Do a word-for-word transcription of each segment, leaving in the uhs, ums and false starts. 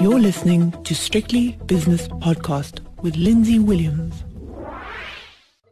You're listening to Strictly Business Podcast with Lindsay Williams.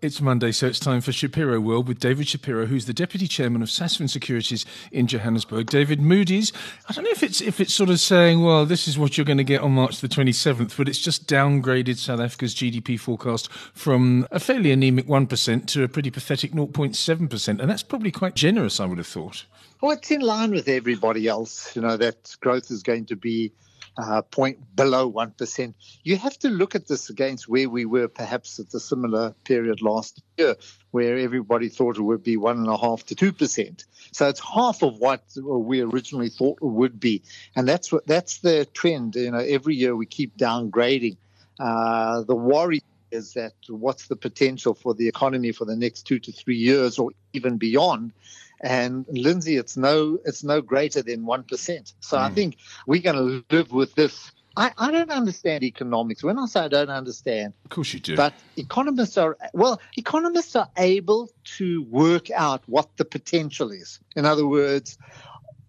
It's Monday, so it's time for Shapiro World with David Shapiro, who's the Deputy Chairman of Sasfin Securities in Johannesburg. David, Moody's, I don't know if it's if it's sort of saying, well, this is what you're going to get on March the twenty-seventh, but it's just downgraded South Africa's G D P forecast from a fairly anemic one percent to a pretty pathetic zero point seven percent, and that's probably quite generous, I would have thought. Well, it's in line with everybody else, you know, that growth is going to be Uh, point below one percent. You have to look at this against where we were perhaps at the similar period last year, where everybody thought it would be one point five to two percent. So it's half of what we originally thought it would be. And that's what that's the trend. You know, every year we keep downgrading. Uh, the worry is that what's the potential for the economy for the next two to three years or even beyond. And Lindsay, it's no it's no greater than one percent. So mm. I think we're going to live with this. I, I don't understand economics. When I say I don't understand. Of course you do. But economists are, well, economists are able to work out what the potential is. In other words,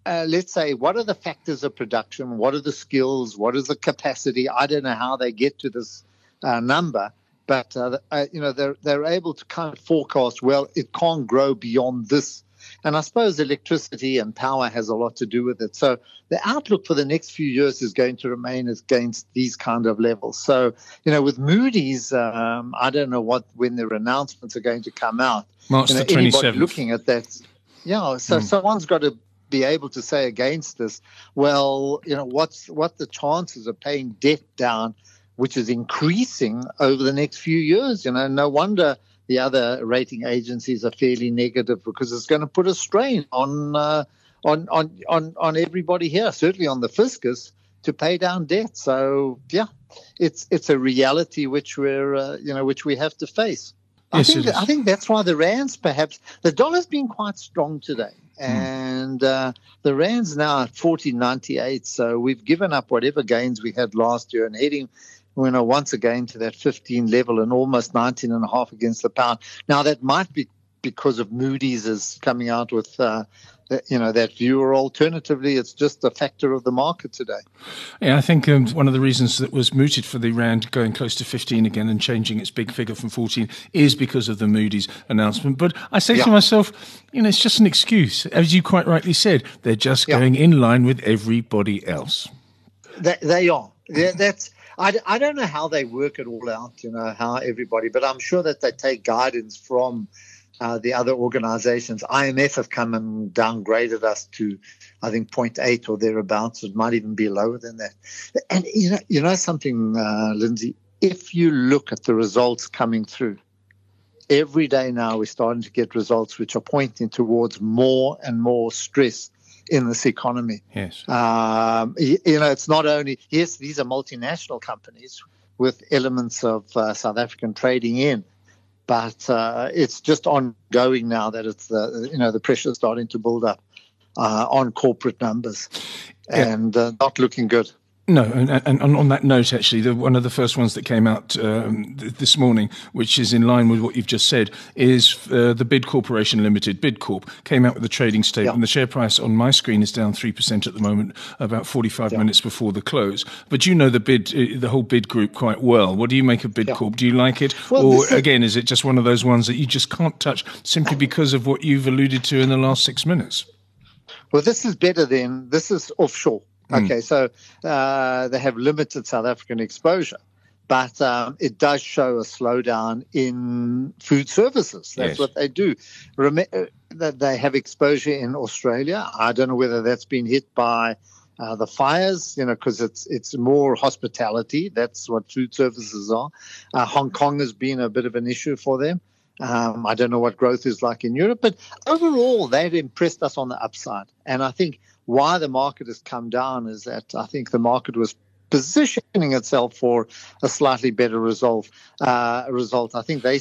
uh, let's say, what are the factors of production? What are the skills? What is the capacity? I don't know how they get to this uh, number. But, uh, uh, you know, they're, they're able to kind of forecast, well, it can't grow beyond this. And I suppose electricity and power has a lot to do with it. So the outlook for the next few years is going to remain against these kind of levels. So, you know, with Moody's, um, I don't know what when their announcements are going to come out. March you know, the twenty-seventh. Anybody looking at that, yeah. So mm. someone's got to be able to say against this, well, you know, what's what the chances of paying debt down, which is increasing over the next few years. You know, no wonder the other rating agencies are fairly negative, because it's going to put a strain on uh, on, on on on everybody here, certainly on the fiscus, to pay down debt. So yeah, it's it's a reality which we're uh, you know which we have to face. Yes, I think that, I think that's why the rand's perhaps the dollar's been quite strong today, mm. and uh, the rand's now at forty ninety-eight. So we've given up whatever gains we had last year and heading. You know, once again to that fifteen level and almost nineteen and a half against the pound. Now that might be because of Moody's is coming out with, uh, the, you know, that view, or alternatively, it's just a factor of the market today. Yeah, I think um, one of the reasons that was mooted for the rand going close to fifteen again and changing its big figure from fourteen is because of the Moody's announcement. But I say yeah. to myself, you know, it's just an excuse, as you quite rightly said. They're just yeah. going in line with everybody else. They, they are. Yeah, that's. I, I don't know how they work it all out, you know, how everybody, but I'm sure that they take guidance from uh, the other organizations. I M F have come and downgraded us to, I think, zero point eight or thereabouts. It might even be lower than that. And, you know, you know something, uh, Lindsay, if you look at the results coming through, every day now we're starting to get results which are pointing towards more and more stress in this economy. Yes. Um, you, you know, it's not only, yes, these are multinational companies with elements of uh, South African trading in, but uh, it's just ongoing now that it's, the, you know, the pressure is starting to build up uh, on corporate numbers yeah. and uh, not looking good. No, and, and on that note, actually, the, one of the first ones that came out um, th- this morning, which is in line with what you've just said, is uh, the Bid Corporation Limited, Bid Corp, came out with a trading statement. Yeah. And the share price on my screen is down three percent at the moment, about forty-five yeah. minutes before the close. But you know the Bid, uh, the whole Bid Group quite well. What do you make of Bid yeah. Corp? Do you like it? Well, or, is- again, is it just one of those ones that you just can't touch simply because of what you've alluded to in the last six minutes? Well, this is better than, this is offshore. Okay, so uh, they have limited South African exposure, but um, it does show a slowdown in food services. That's yes. what they do. Remember that they have exposure in Australia. I don't know whether that's been hit by uh, the fires, you know, because it's it's more hospitality. That's what food services are. Uh, Hong Kong has been a bit of an issue for them. Um, I don't know what growth is like in Europe, but overall they've impressed us on the upside. And I think why the market has come down is that I think the market was positioning itself for a slightly better result. Uh, result. I think they,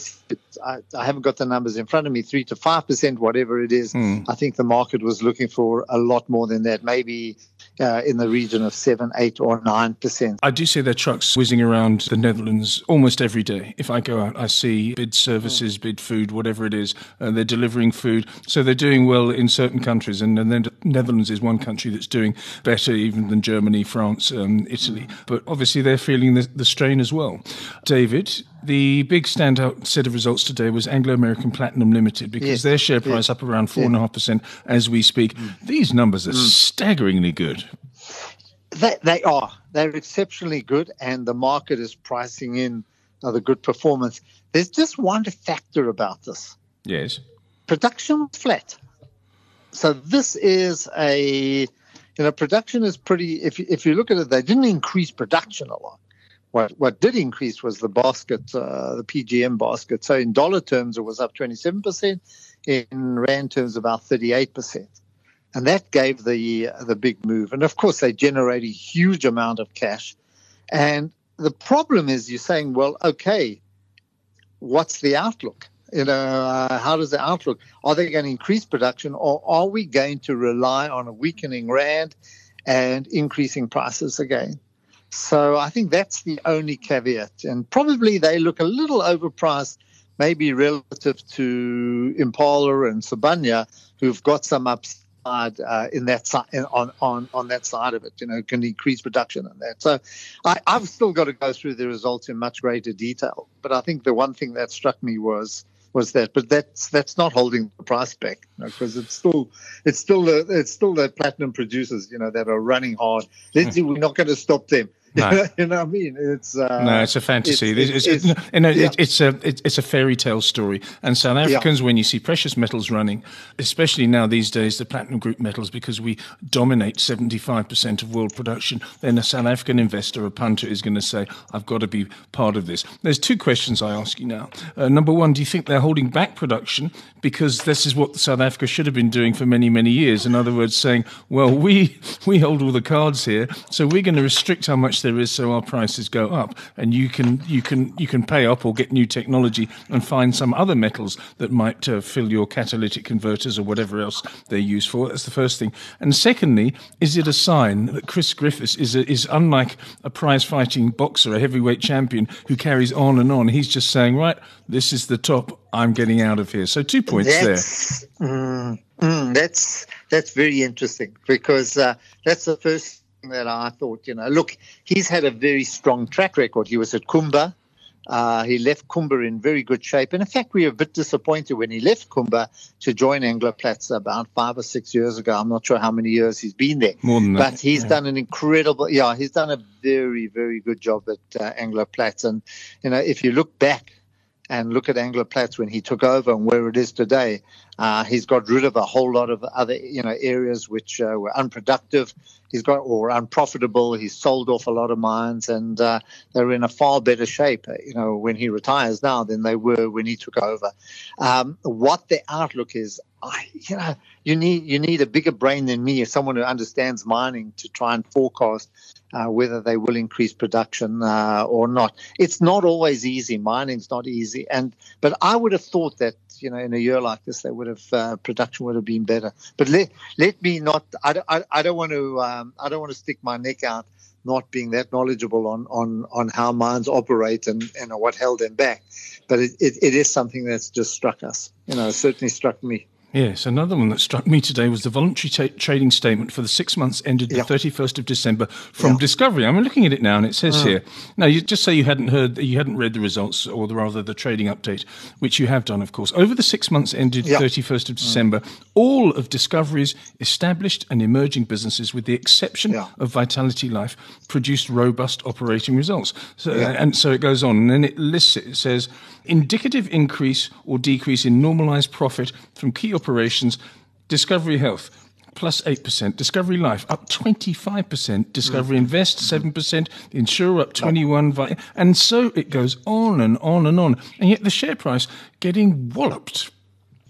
I, I haven't got the numbers in front of me, three to five percent, whatever it is. Mm. I think the market was looking for a lot more than that, maybe uh, in the region of seven, eight or nine percent. I do see their trucks whizzing around the Netherlands almost every day. If I go out, I see Bid Services, mm. Bid Food, whatever it is, and they're delivering food. So they're doing well in certain countries, and, and then the Netherlands is one country that's doing better even than Germany, France, um, Italy. Mm. But obviously they're feeling the, the strain as well. David, the big standout set of results today was Anglo American Platinum Limited, because yes, their share price yes, up around four point five percent as we speak. Mm. These numbers are mm. staggeringly good. They, they are. They're exceptionally good, and the market is pricing in uh, the good performance. There's just one factor about this. Yes. Production was flat. So this is a, you know, production is pretty, if, if you look at it, they didn't increase production a lot. What what did increase was the basket, uh, the P G M basket. So in dollar terms, it was up twenty-seven percent. In rand terms, about thirty-eight percent. And that gave the uh, the big move. And, of course, they generate a huge amount of cash. And the problem is you're saying, well, okay, what's the outlook? You know, uh, how does the outlook? Are they going to increase production, or are we going to rely on a weakening rand and increasing prices again? So I think that's the only caveat. And probably they look a little overpriced, maybe relative to Impala and Sibanye, who've got some upside uh, in that si- on, on, on that side of it, you know, can increase production on that. So I, I've still got to go through the results in much greater detail. But I think the one thing that struck me was was that, but that's that's not holding the price back, because you know, it's still it's still the, it's still the platinum producers, you know, that are running hard. Lindsay, we're not going to stop them. No. You know what I mean? It's uh, no, it's a fantasy. It's, it's, it's, it's, it's, no, yeah. it, it's a it, it's a fairy tale story. And South Africans, yeah. when you see precious metals running, especially now these days, the platinum group metals, because we dominate seventy-five percent of world production, then a South African investor, a punter, is going to say, "I've got to be part of this." There's two questions I ask you now. Uh, number one, do you think they're holding back production because this is what South Africa should have been doing for many, many years? In other words, saying, "Well, we we hold all the cards here, so we're going to restrict how much there is, so our prices go up, and you can you can you can pay up or get new technology and find some other metals that might uh, fill your catalytic converters or whatever else they're used for." That's the first thing. And secondly, is it a sign that Chris Griffiths is a, is unlike a prize fighting boxer, a heavyweight champion who carries on and on? He's just saying, right, this is the top. I'm getting out of here. So two points that's, there. Mm, mm, that's that's very interesting, because uh, that's the first that I thought, you know, look, he's had a very strong track record. He was at Kumba. Uh, he left Kumba in very good shape. And in fact, we were a bit disappointed when he left Kumba to join Anglo Platz about five or six years ago. I'm not sure how many years he's been there. More than that. But he's yeah. done an incredible, yeah, he's done a very, very good job at uh, Anglo Platz. And, you know, if you look back and look at Anglo Platz when he took over and where it is today, uh, he's got rid of a whole lot of other, you know, areas which uh, were unproductive. He's got or unprofitable. He's sold off a lot of mines, and uh, they're in a far better shape, you know, when he retires now than they were when he took over. Um, what the outlook is, I, you know, you need you need a bigger brain than me, someone who understands mining, to try and forecast uh, whether they will increase production uh, or not. It's not always easy. Mining's not easy, and but I would have thought that, you know, in a year like this, they would have uh, production would have been better. But let let me not. I don't, I, I don't want to. Um, I don't want to stick my neck out, not being that knowledgeable on on, on how mines operate and, and what held them back. But it, it, it is something that's just struck us. You know, it certainly struck me. Yes, another one that struck me today was the voluntary t- trading statement for the six months ended the yeah. thirty-first of December from yeah. Discovery. I'm looking at it now, and it says uh. here. Now, you just say you hadn't heard, you hadn't read the results, or the, rather the trading update, which you have done, of course. Over the six months ended yeah. thirty-first of December, uh. all of Discovery's established and emerging businesses, with the exception yeah. of Vitality Life, produced robust operating results. So, yeah. and so it goes on, and then it lists it. It says indicative increase or decrease in normalized profit from key operations: Discovery Health, plus eight percent. Discovery Life, up twenty-five percent. Discovery mm. Invest, seven percent. Insurer, up twenty-one percent. No. And so it goes on and on and on. And yet the share price getting walloped.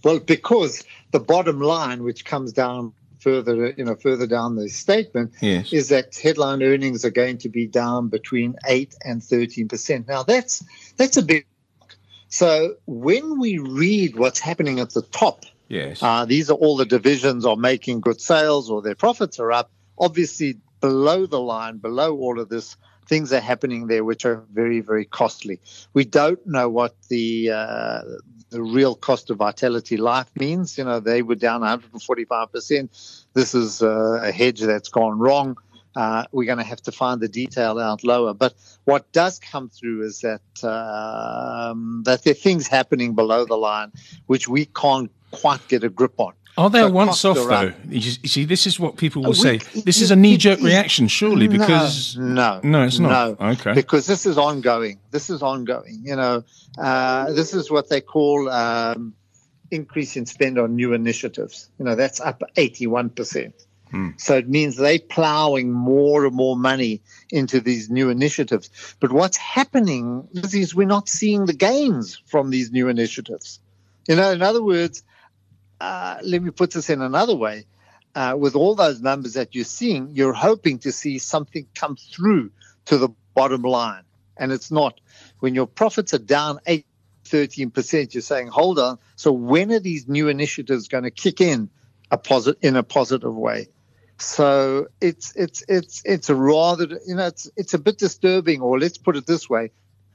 Well, because the bottom line, which comes down further, you know, further down the statement, yes. is that headline earnings are going to be down between eight and thirteen percent. Now, that's that's a big shock. So when we read what's happening at the top, Yes. Uh, these are all the divisions are making good sales, or their profits are up, obviously below the line, below all of this, things are happening there which are very, very costly. We don't know what the uh, the real cost of Vitality Life means. You know, they were down one hundred forty-five percent. This is uh, a hedge that's gone wrong. Uh, we're going to have to find the detail out lower. But what does come through is that um, that there are things happening below the line which we can't quite get a grip on. Are there so once-off, though? You see, this is what people will say. This is a knee-jerk reaction, surely, because... No. No, no it's not. No, okay. Because this is ongoing. This is ongoing. You know, uh, this is what they call um, increase in spend on new initiatives. You know, that's up eighty-one percent. Hmm. So it means they're ploughing more and more money into these new initiatives. But what's happening is we're not seeing the gains from these new initiatives. You know, in other words... Uh, let me put this in another way. Uh, with all those numbers that you're seeing, you're hoping to see something come through to the bottom line, and it's not. When your profits are down eight, thirteen percent, you're saying, hold on, so when are these new initiatives going to kick in a posit- in a positive way? So it's it's it's it's rather, you know, it's it's a bit disturbing, or let's put it this way,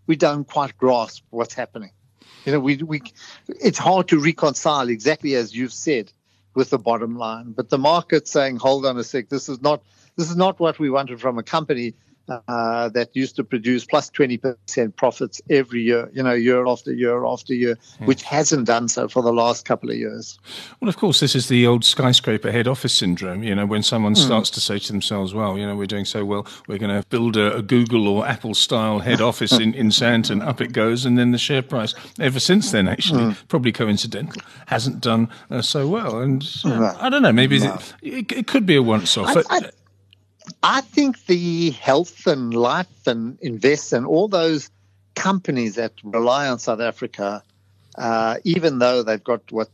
we don't quite grasp what's happening. You know, we we it's hard to reconcile, exactly as you've said, with the bottom line. But the market's saying, hold on a sec, this is not this is not what we wanted from a company uh, that used to produce plus twenty percent profits every year, you know, year after year after year, yeah. which hasn't done so for the last couple of years. Well, of course, this is the old skyscraper head office syndrome, you know, when someone mm. starts to say to themselves, well, you know, we're doing so well, we're going to build a, a Google or Apple style head office in, in Sandton, up it goes. And then the share price ever since then, actually, mm. probably coincidental, hasn't done uh, so well. And uh, no. I don't know, maybe no. it, it, it could be a once off. I think the health and life and invest and all those companies that rely on South Africa, uh, even though they've got what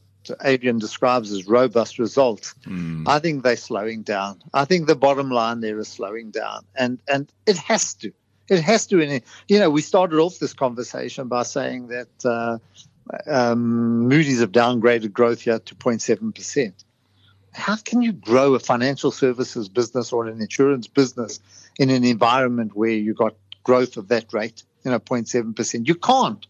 Adrian describes as robust results, mm. I think they're slowing down. I think the bottom line there is slowing down, and and it has to. It has to. And, you know, we started off this conversation by saying that uh, um, Moody's have downgraded growth here to zero point seven percent. How can you grow a financial services business or an insurance business in an environment where you got growth of that rate, you know, zero point seven percent? You can't.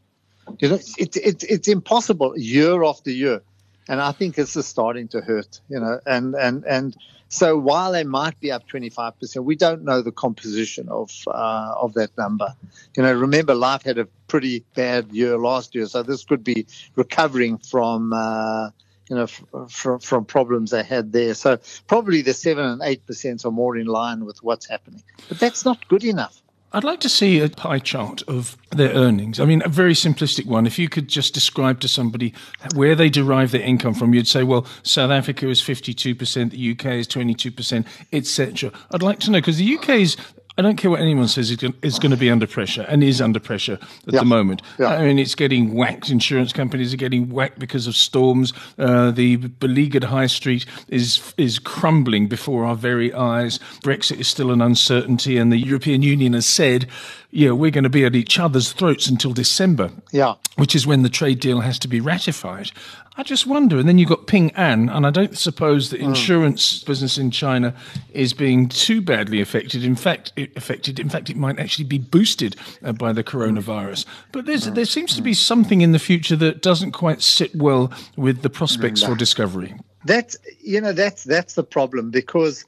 You know, it's it, it's impossible year after year, and I think this is starting to hurt. You know, and and and so while they might be up twenty-five percent, we don't know the composition of uh, of that number. You know, remember, Life had a pretty bad year last year, so this could be recovering from. Uh, You know, from, from problems they had there. So probably the seven and eight percent are more in line with what's happening. But that's not good enough. I'd like to see a pie chart of their earnings. I mean, a very simplistic one. If you could just describe to somebody where they derive their income from, you'd say, well, South Africa is fifty-two percent, the U K is twenty-two percent, et cetera. I'd like to know, because the U K is... I don't care what anyone says, it's going to be under pressure, and is under pressure at yeah. the moment. Yeah. I mean, it's getting whacked. Insurance companies are getting whacked because of storms. Uh, the beleaguered high street is is crumbling before our very eyes. Brexit is still an uncertainty, and the European Union has said, yeah, we're going to be at each other's throats until December, yeah. which is when the trade deal has to be ratified. I just wonder. And then you've got Ping An, and I don't suppose the insurance mm. business in China is being too badly affected. In fact, it affected. In fact, it might actually be boosted uh, by the coronavirus. But there's, mm. there seems to be something in the future that doesn't quite sit well with the prospects mm. for Discovery. That's, you know, that's that's the problem, because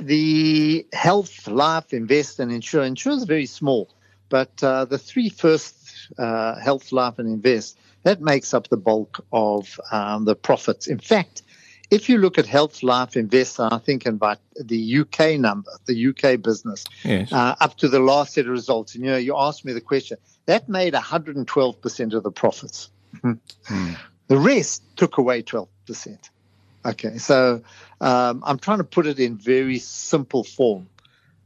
the health, life, invest, and insure. Insure is very small, but uh, the three first, uh, health, life, and invest, that makes up the bulk of um, the profits. In fact, if you look at health, life, invest, and I think invite the U K number, the U K business, yes. uh, up to the last set of results. And, you know, you asked me the question. That made one hundred twelve percent of the profits. Mm. The rest took away twelve percent. Okay, so um, I'm trying to put it in very simple form.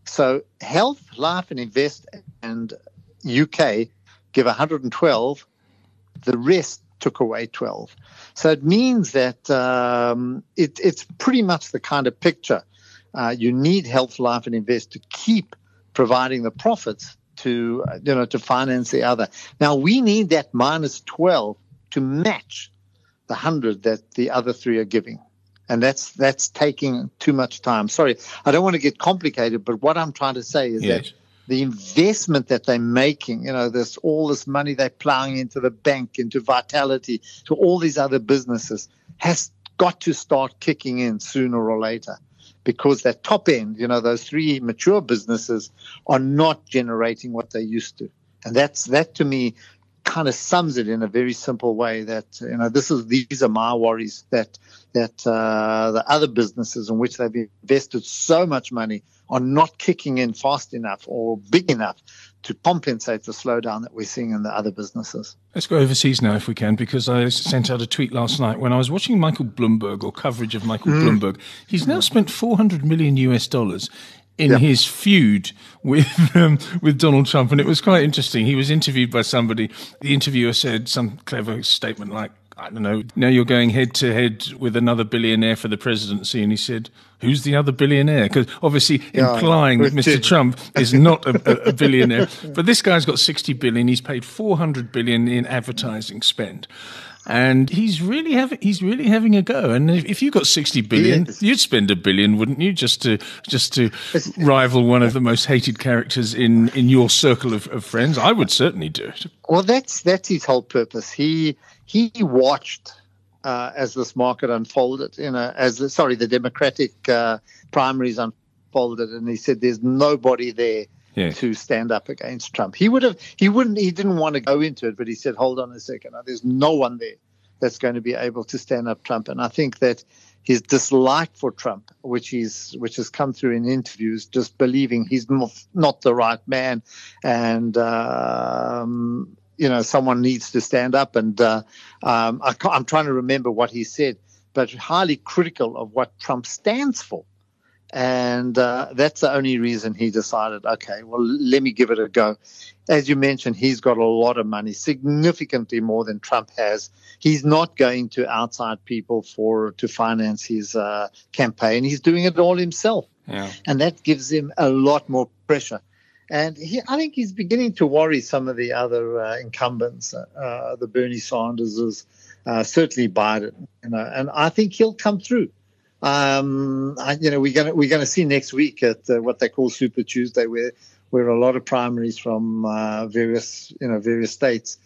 So health, life, and invest and U K give one hundred twelve. The rest took away twelve. So it means that um, it, it's pretty much the kind of picture uh, you need health, life, and invest to keep providing the profits to you know to finance the other. Now we need that minus twelve to match the one hundred that the other three are giving. And that's that's taking too much time. Sorry, I don't want to get complicated, but what I'm trying to say is yes. that the investment that they're making, you know, this all this money they're plowing into the bank, into Vitality, to all these other businesses, has got to start kicking in sooner or later, because that top end, you know, those three mature businesses are not generating what they used to. And that's that to me kind of sums it in a very simple way, that, you know, this is these are my worries, that that uh, the other businesses in which they've invested so much money are not kicking in fast enough or big enough to compensate the slowdown that we're seeing in the other businesses. Let's go overseas now if we can, because I sent out a tweet last night when I was watching Michael Bloomberg, or coverage of Michael mm. Bloomberg. He's now spent four hundred million US dollars in yep. his feud with um, with Donald Trump, and it was quite interesting. He was interviewed by somebody. The interviewer said some clever statement like, I don't know, now you're going head-to-head with another billionaire for the presidency. And he said, who's the other billionaire? Because obviously yeah, implying that Mister Did. Trump is not a, a billionaire. But this guy's got sixty billion dollars. He's paid four hundred billion dollars in advertising spend. And he's really having he's really having a go. And if, if you got sixty billion dollars, you'd spend a billion, wouldn't you, just to just to rival one of the most hated characters in, in your circle of, of friends? I would certainly do it. Well, that's that's his whole purpose. He he watched uh, as this market unfolded, you know, as the, sorry, the Democratic uh, primaries unfolded, and he said, "There's nobody there." Yeah. To stand up against Trump. He would have, he wouldn't, he didn't want to go into it, but he said, hold on a second, there's no one there that's going to be able to stand up Trump. And I think that his dislike for Trump, which he's, which has come through in interviews, just believing he's not the right man, and, um, you know, someone needs to stand up. And uh, um, I can't, I'm trying to remember what he said, but highly critical of what Trump stands for. And uh, that's the only reason he decided, okay, well, let me give it a go. As you mentioned, he's got a lot of money, significantly more than Trump has. He's not going to outside people for to finance his uh, campaign. He's doing it all himself. Yeah. And that gives him a lot more pressure. And he, I think he's beginning to worry some of the other uh, incumbents, uh, the Bernie Sanderses, uh, certainly Biden. You know, and I think he'll come through. Um, you know, we're gonna we're gonna see next week at uh, what they call Super Tuesday, where where a lot of primaries from uh, various you know various states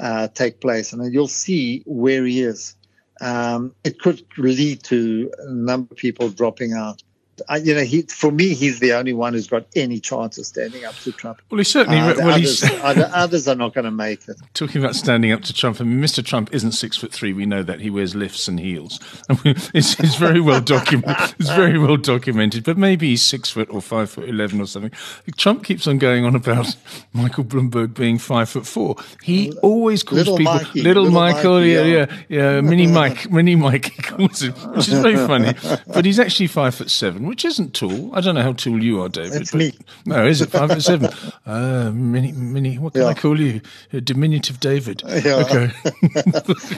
uh, take place, and you'll see where he is. Um, it could lead to a number of people dropping out. I, you know, he, for me, he's the only one who's got any chance of standing up to Trump. Well, he certainly. Uh, well, others, he's... others are not going to make it. Talking about standing up to Trump, I mean, Mister Trump isn't six foot three. We know that he wears lifts and heels. I mean, it's, it's very well documented. It's very well documented. But maybe he's six foot or five foot eleven or something. Trump keeps on going on about Michael Bloomberg being five foot four. He always calls little people Mikey, little, little Michael, Mikey, yeah, yeah, yeah, yeah, mini Mike, mini Mike. He calls him, which is very funny. But he's actually five foot seven. Which isn't tall. I don't know how tall you are, David. It's me. No, is it five foot seven? Uh, mini, mini. What can yeah. I call you? A diminutive David. Yeah. Okay.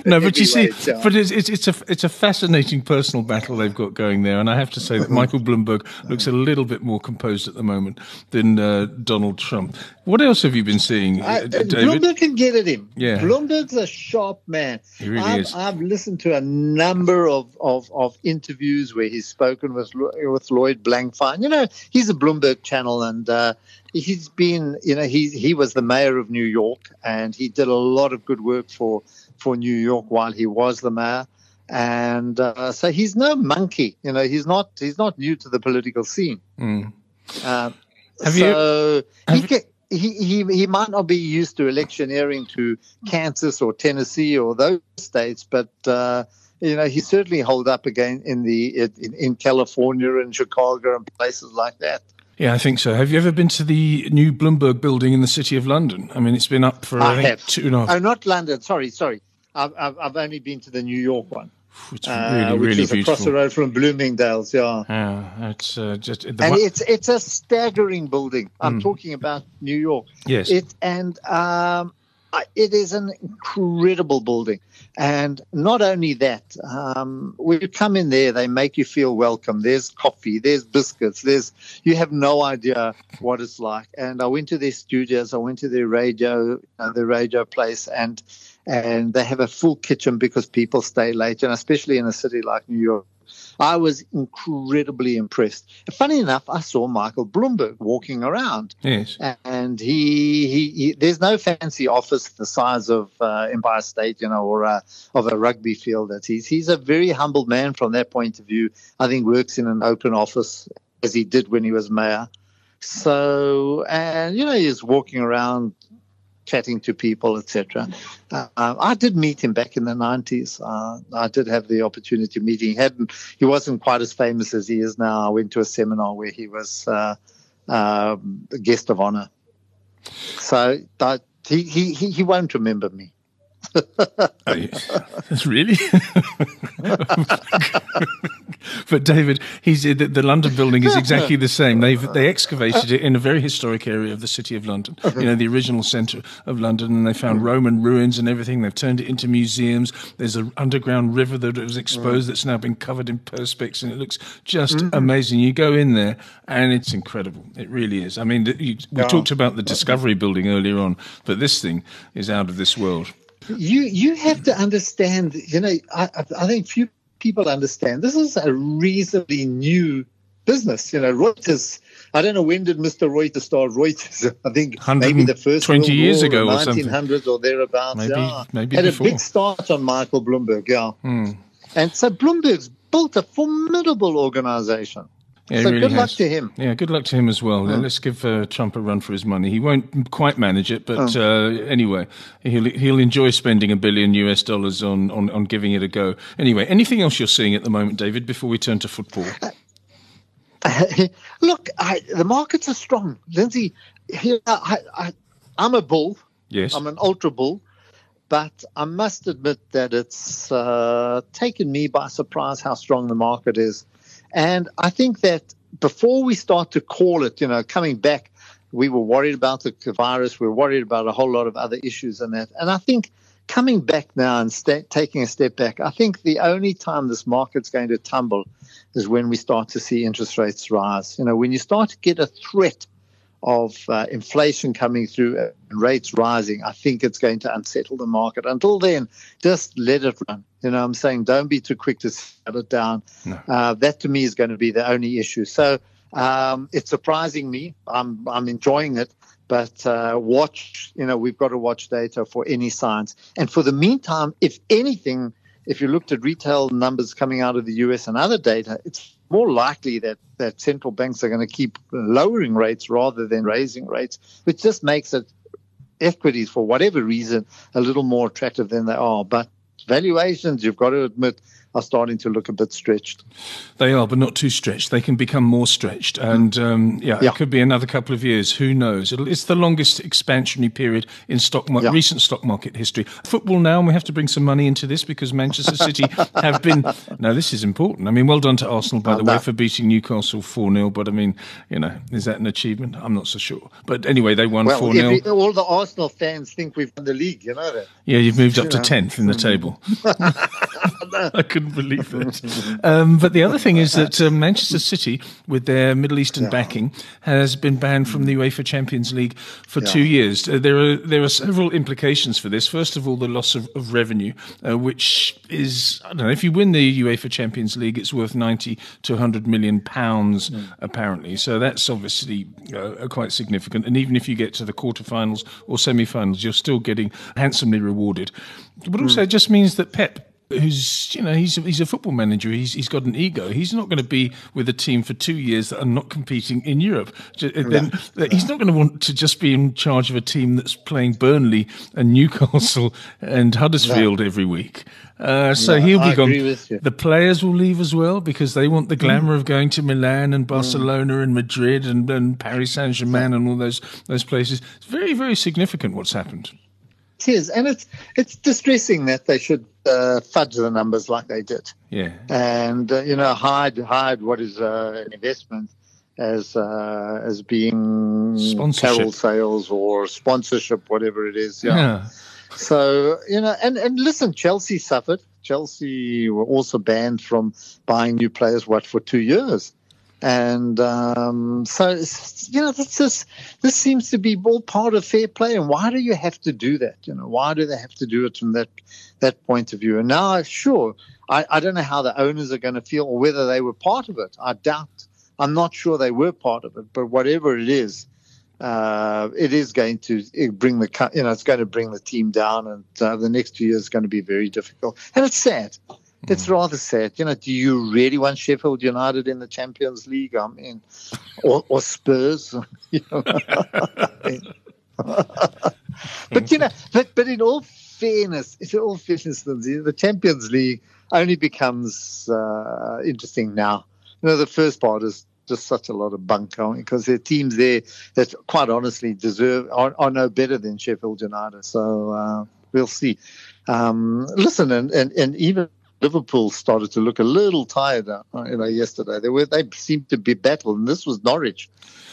No, but you see, yeah. but it's, it's it's a it's a fascinating personal battle they've got going there, and I have to say that Michael Bloomberg looks a little bit more composed at the moment than uh, Donald Trump. What else have you been seeing, I, uh, David? Bloomberg can get at him. Yeah. Bloomberg's a sharp man. He really I've, is. I've listened to a number of of, of interviews where he's spoken with. with Lloyd Blankfein. You know, he's a Bloomberg channel, and uh, he's been, you know, he he was the mayor of New York, and he did a lot of good work for, for New York while he was the mayor. And uh, so he's no monkey, you know, he's not he's not new to the political scene. Mm. Uh, have so you, have he, he, he, he might not be used to electioneering to Kansas or Tennessee or those states, but... Uh, You know, he certainly held up again in the in, in California and Chicago and places like that. Yeah, I think so. Have you ever been to the new Bloomberg building in the City of London? I mean, it's been up for I I think, two and a half. Oh, not London. Sorry, sorry. I've I've, I've only been to the New York one. It's really, uh, which really is beautiful. Across the road from Bloomingdale's, yeah. Yeah, it's uh, just and one... it's it's a staggering building. I'm mm. talking about New York. Yes, it and um, it is an incredible building. And not only that, um, when you come in there, they make you feel welcome. There's coffee, there's biscuits, there's you have no idea what it's like. And I went to their studios, I went to their radio, uh, their radio place, and and they have a full kitchen because people stay late, and especially in a city like New York, I was incredibly impressed. Funny enough, I saw Michael Bloomberg walking around. Yes. And he, he, he there's no fancy office the size of uh, Empire State, you know, or a, of a rugby field that he's. He's a very humble man from that point of view. I think works in an open office as he did when he was mayor. So, and, you know, he's walking around chatting to people, et cetera. Uh, I did meet him back in the nineties. Uh, I did have the opportunity of meeting him. He wasn't quite as famous as he is now. I went to a seminar where he was uh, uh, a guest of honor. So that, he, he, he won't remember me. Oh, yes. Really? But David, he's the, the London building is exactly the same. They've they excavated it in a very historic area of the city of London, you know, the original centre of London, and they found Roman ruins and everything. They've turned it into museums. There's an underground river that was exposed that's now been covered in perspex, and it looks just mm-hmm. amazing. You go in there, and it's incredible. It really is. I mean, you, we yeah. talked about the Discovery building earlier on, but this thing is out of this world. You you have to understand, you know, I, I think few people understand this is a reasonably new business. You know, Reuters, I don't know when did Mister Reuters start Reuters. I think maybe the first twenty years ago or something. nineteen hundreds or thereabouts. Maybe, yeah. maybe Had before. a big start on Michael Bloomberg, yeah. Mm. And so Bloomberg's built a formidable organization. Yeah, so really good has. luck to him. Yeah, good luck to him as well. Yeah. Let's give uh, Trump a run for his money. He won't quite manage it, but oh. uh, anyway, he'll he'll enjoy spending a billion U S dollars on, on, on giving it a go. Anyway, anything else you're seeing at the moment, David, before we turn to football? Uh, uh, look, I, the markets are strong. Lindsay, here, I, I, I'm a bull. Yes. I'm an ultra bull. But I must admit that it's uh, taken me by surprise how strong the market is. And I think that before we start to call it, you know, coming back, we were worried about the virus. We were worried about a whole lot of other issues and that. And I think coming back now and st- taking a step back, I think the only time this market's going to tumble is when we start to see interest rates rise. You know, when you start to get a threat of uh, inflation coming through and rates rising, I think it's going to unsettle the market. Until then, just let it run. You know what I'm saying? Don't be too quick to shut it down. No. Uh, that, to me, is going to be the only issue. So um, it's surprising me. I'm I'm enjoying it. But uh, watch, you know, we've got to watch data for any signs. And for the meantime, if anything, if you looked at retail numbers coming out of the U S and other data, it's more likely that, that central banks are going to keep lowering rates rather than raising rates, which just makes it equities, for whatever reason, a little more attractive than they are. But valuations, you've got to admit, are starting to look a bit stretched. They are, but not too stretched. They can become more stretched. And, um, yeah, yeah, it could be another couple of years. Who knows? It'll, it's the longest expansionary period in stock mar- yeah. recent stock market history. Football now, and we have to bring some money into this because Manchester City have been... No, this is important. I mean, well done to Arsenal, by oh, the no. way, for beating Newcastle four nil. But, I mean, you know, is that an achievement? I'm not so sure. But, anyway, they won well, four nil. All the Arsenal fans think we've won the league, you know that. Yeah, you've moved up to tenth in the table. I couldn't believe that. Um, but the other thing is that uh, Manchester City, with their Middle Eastern yeah. backing, has been banned from the UEFA Champions League for yeah. two years. Uh, there are there are several implications for this. First of all, the loss of, of revenue, uh, which is, I don't know, if you win the UEFA Champions League, it's worth ninety to one hundred million pounds, mm. apparently. So that's obviously uh, quite significant. And even if you get to the quarterfinals or semi-finals, you're still getting handsomely rewarded. But also mm. it just means that Pep, who's, you know, he's he's a football manager. He's he's got an ego. He's not going to be with a team for two years that are not competing in Europe. Then yeah. he's not going to want to just be in charge of a team that's playing Burnley and Newcastle and Huddersfield yeah. every week. Uh, so yeah, he'll be I gone. The players will leave as well because they want the glamour mm. of going to Milan and Barcelona mm. and Madrid and, and Paris Saint-Germain yeah. and all those those places. It's very, very significant what's happened. It is, and it's it's distressing that they should uh, fudge the numbers like they did. Yeah, and uh, you know, hide hide what is uh, an investment as uh, as being sponsorship, sales or sponsorship, whatever it is. Yeah. yeah. So you know, and, and listen, Chelsea suffered. Chelsea were also banned from buying new players. What for two years? And um, so, you know, this, this, this seems to be all part of fair play. And why do you have to do that? You know, why do they have to do it from that that point of view? And now, sure, I, I don't know how the owners are going to feel or whether they were part of it. I doubt. I'm not sure they were part of it. But whatever it is, uh, it is going to bring the, you know, it's going to bring the team down. And uh, the next two years is going to be very difficult. And it's sad. It's rather sad. You know, do you really want Sheffield United in the Champions League? I mean, or, or Spurs? You know? But, you know, but, but in all fairness, in all fairness, the Champions League only becomes uh, interesting now. You know, the first part is just such a lot of bunk, because there are teams there that quite honestly deserve, are, are no better than Sheffield United. So uh, we'll see. Um, listen, and, and, and even Liverpool started to look a little tired, you know, yesterday. They were, they seemed to be battled, and this was Norwich.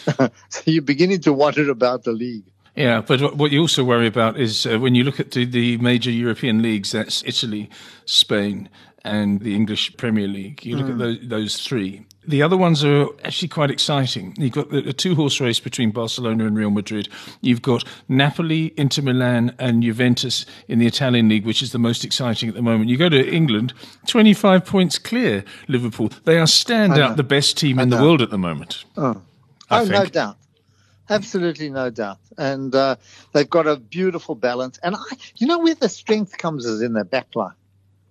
So you're beginning to wonder about the league. Yeah, but what you also worry about is uh, when you look at the, the major European leagues, that's Italy, Spain, and the English Premier League. You look mm. at those, those three. The other ones are actually quite exciting. You've got a two-horse race between Barcelona and Real Madrid. You've got Napoli, Inter Milan and Juventus in the Italian league, which is the most exciting at the moment. You go to England, twenty-five points clear, Liverpool. They are standout the best team in the world at the moment. Oh, oh no doubt. Absolutely no doubt. And uh, they've got a beautiful balance. And I, you know where the strength comes is in their back line.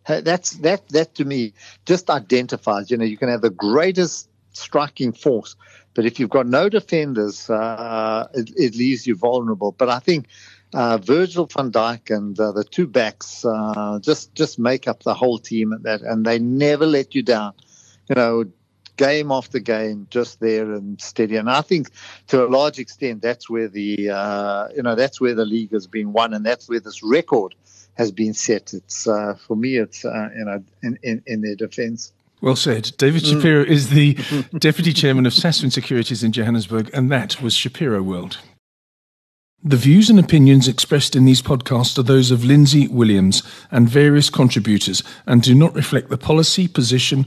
That's that. That to me just identifies. You know, you can have the greatest striking force, but if you've got no defenders, uh, it, it leaves you vulnerable. But I think uh, Virgil van Dijk and uh, the two backs uh, just just make up the whole team at that, and they never let you down. You know, game after game, just there and steady. And I think to a large extent, that's where the uh, you know that's where the league has been won, and that's where this record has been set. It's uh, for me. It's uh, you know in, in, in their defence. Well said. David Shapiro mm. is the deputy chairman of Sasfin Securities in Johannesburg, and that was Shapiro World. The views and opinions expressed in these podcasts are those of Lindsay Williams and various contributors, and do not reflect the policy, position,